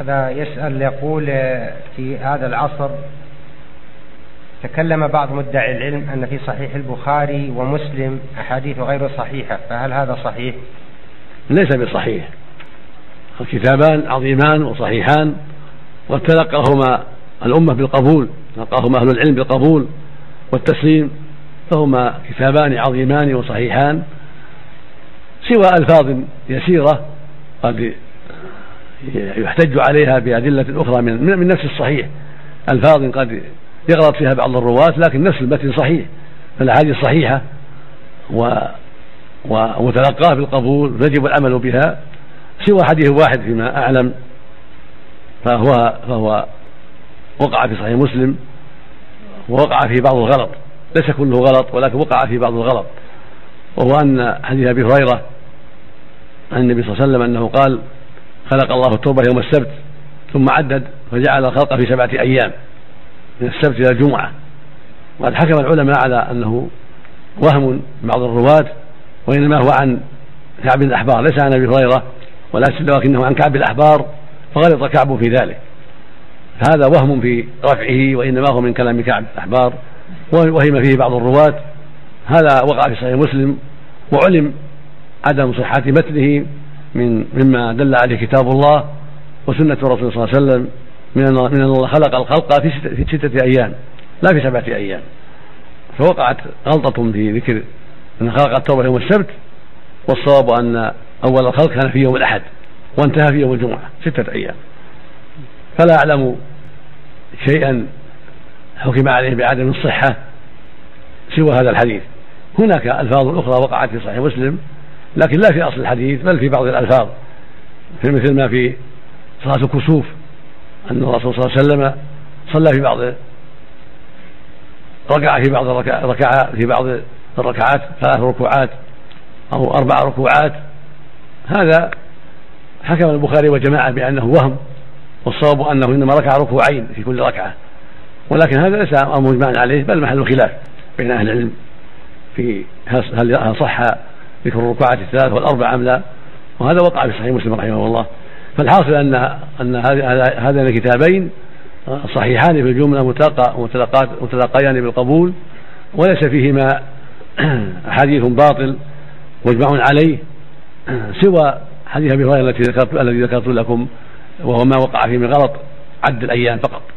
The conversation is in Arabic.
هذا يسأل يقول في هذا العصر تكلم بعض مدعي العلم أن في صحيح البخاري ومسلم أحاديث غير صحيحة، فهل هذا صحيح؟ ليس بصحيح، الكتابان عظيمان وصحيحان وتلقاهما الأمة بالقبول، تلقاهما أهل العلم بالقبول والتسليم، فهما كتابان عظيمان وصحيحان، سوى ألفاظ يسيرة قد يحتج عليها بأدلة أخرى من نفس الصحيح، ألفاظ قد يغلط فيها بعض الرواة لكن نفس المتن صحيح، فالأحاديث صحيحة وتلقاه بالقبول يجب العمل بها، سوى حديث واحد فيما أعلم فهو وقع في صحيح مسلم ووقع في بعض الغلط، ليس كله غلط ولكن وقع في بعض الغلط، وهو أن حديث أبي هريرة عن النبي صلى الله عليه وسلم أنه قال: خلق الله التربة يوم السبت ثم عدد فجعل الخلق في 7 أيام من السبت إلى الجمعة، وقد حكم العلماء على أنه وهم بعض الرواة، وإنما هو عن كعب الأحبار ليس عن أبي هريرة ولكنه عن كعب الأحبار فغلط كعب في ذلك، هذا وهم في رفعه وإنما هو من كلام كعب الأحبار وهم فيه بعض الرواة، هذا وقع في صحيح مسلم وعلم عدم صحة متنه مما دل عليه كتاب الله وسنة رسول الله صلى الله عليه وسلم من الله خلق الخلق في 6 أيام لا في 7 أيام، فوقعت غلطة في ذكر أن خلق التربة يوم السبت، والصواب أن أول الخلق كان في يوم الأحد وانتهى في يوم الجمعة 6 أيام، فلا أعلم شيئا حكم عليه بعدم الصحة سوى هذا الحديث. هناك ألفاظ أخرى وقعت في صحيح مسلم لكن لا في أصل الحديث بل في بعض الألفاظ، مثل ما في صلاة الكسوف أن الرسول صلى الله عليه وسلم صلى في بعض ركع في بعض الركعات 3 ركوعات أو 4 ركوعات، هذا حكم البخاري وجماعة بأنه وهم، والصواب أنه إنما ركع ركوعين في كل ركعة، ولكن هذا ليس أمر مجمع عليه بل محل خلاف بين أهل العلم في هل صح ذكر الركعات 3 و4 أم لا، وهذا وقع في صحيح مسلم رحمه الله. فالحاصل أن هذين الكتابين صحيحان في الجملة متلقيان بالقبول، وليس فيهما حديث باطل مجمع عليه سوى حديث أبي هريرة الذي ذكرت لكم، وهو ما وقع فيه من غلط عد الأيام فقط.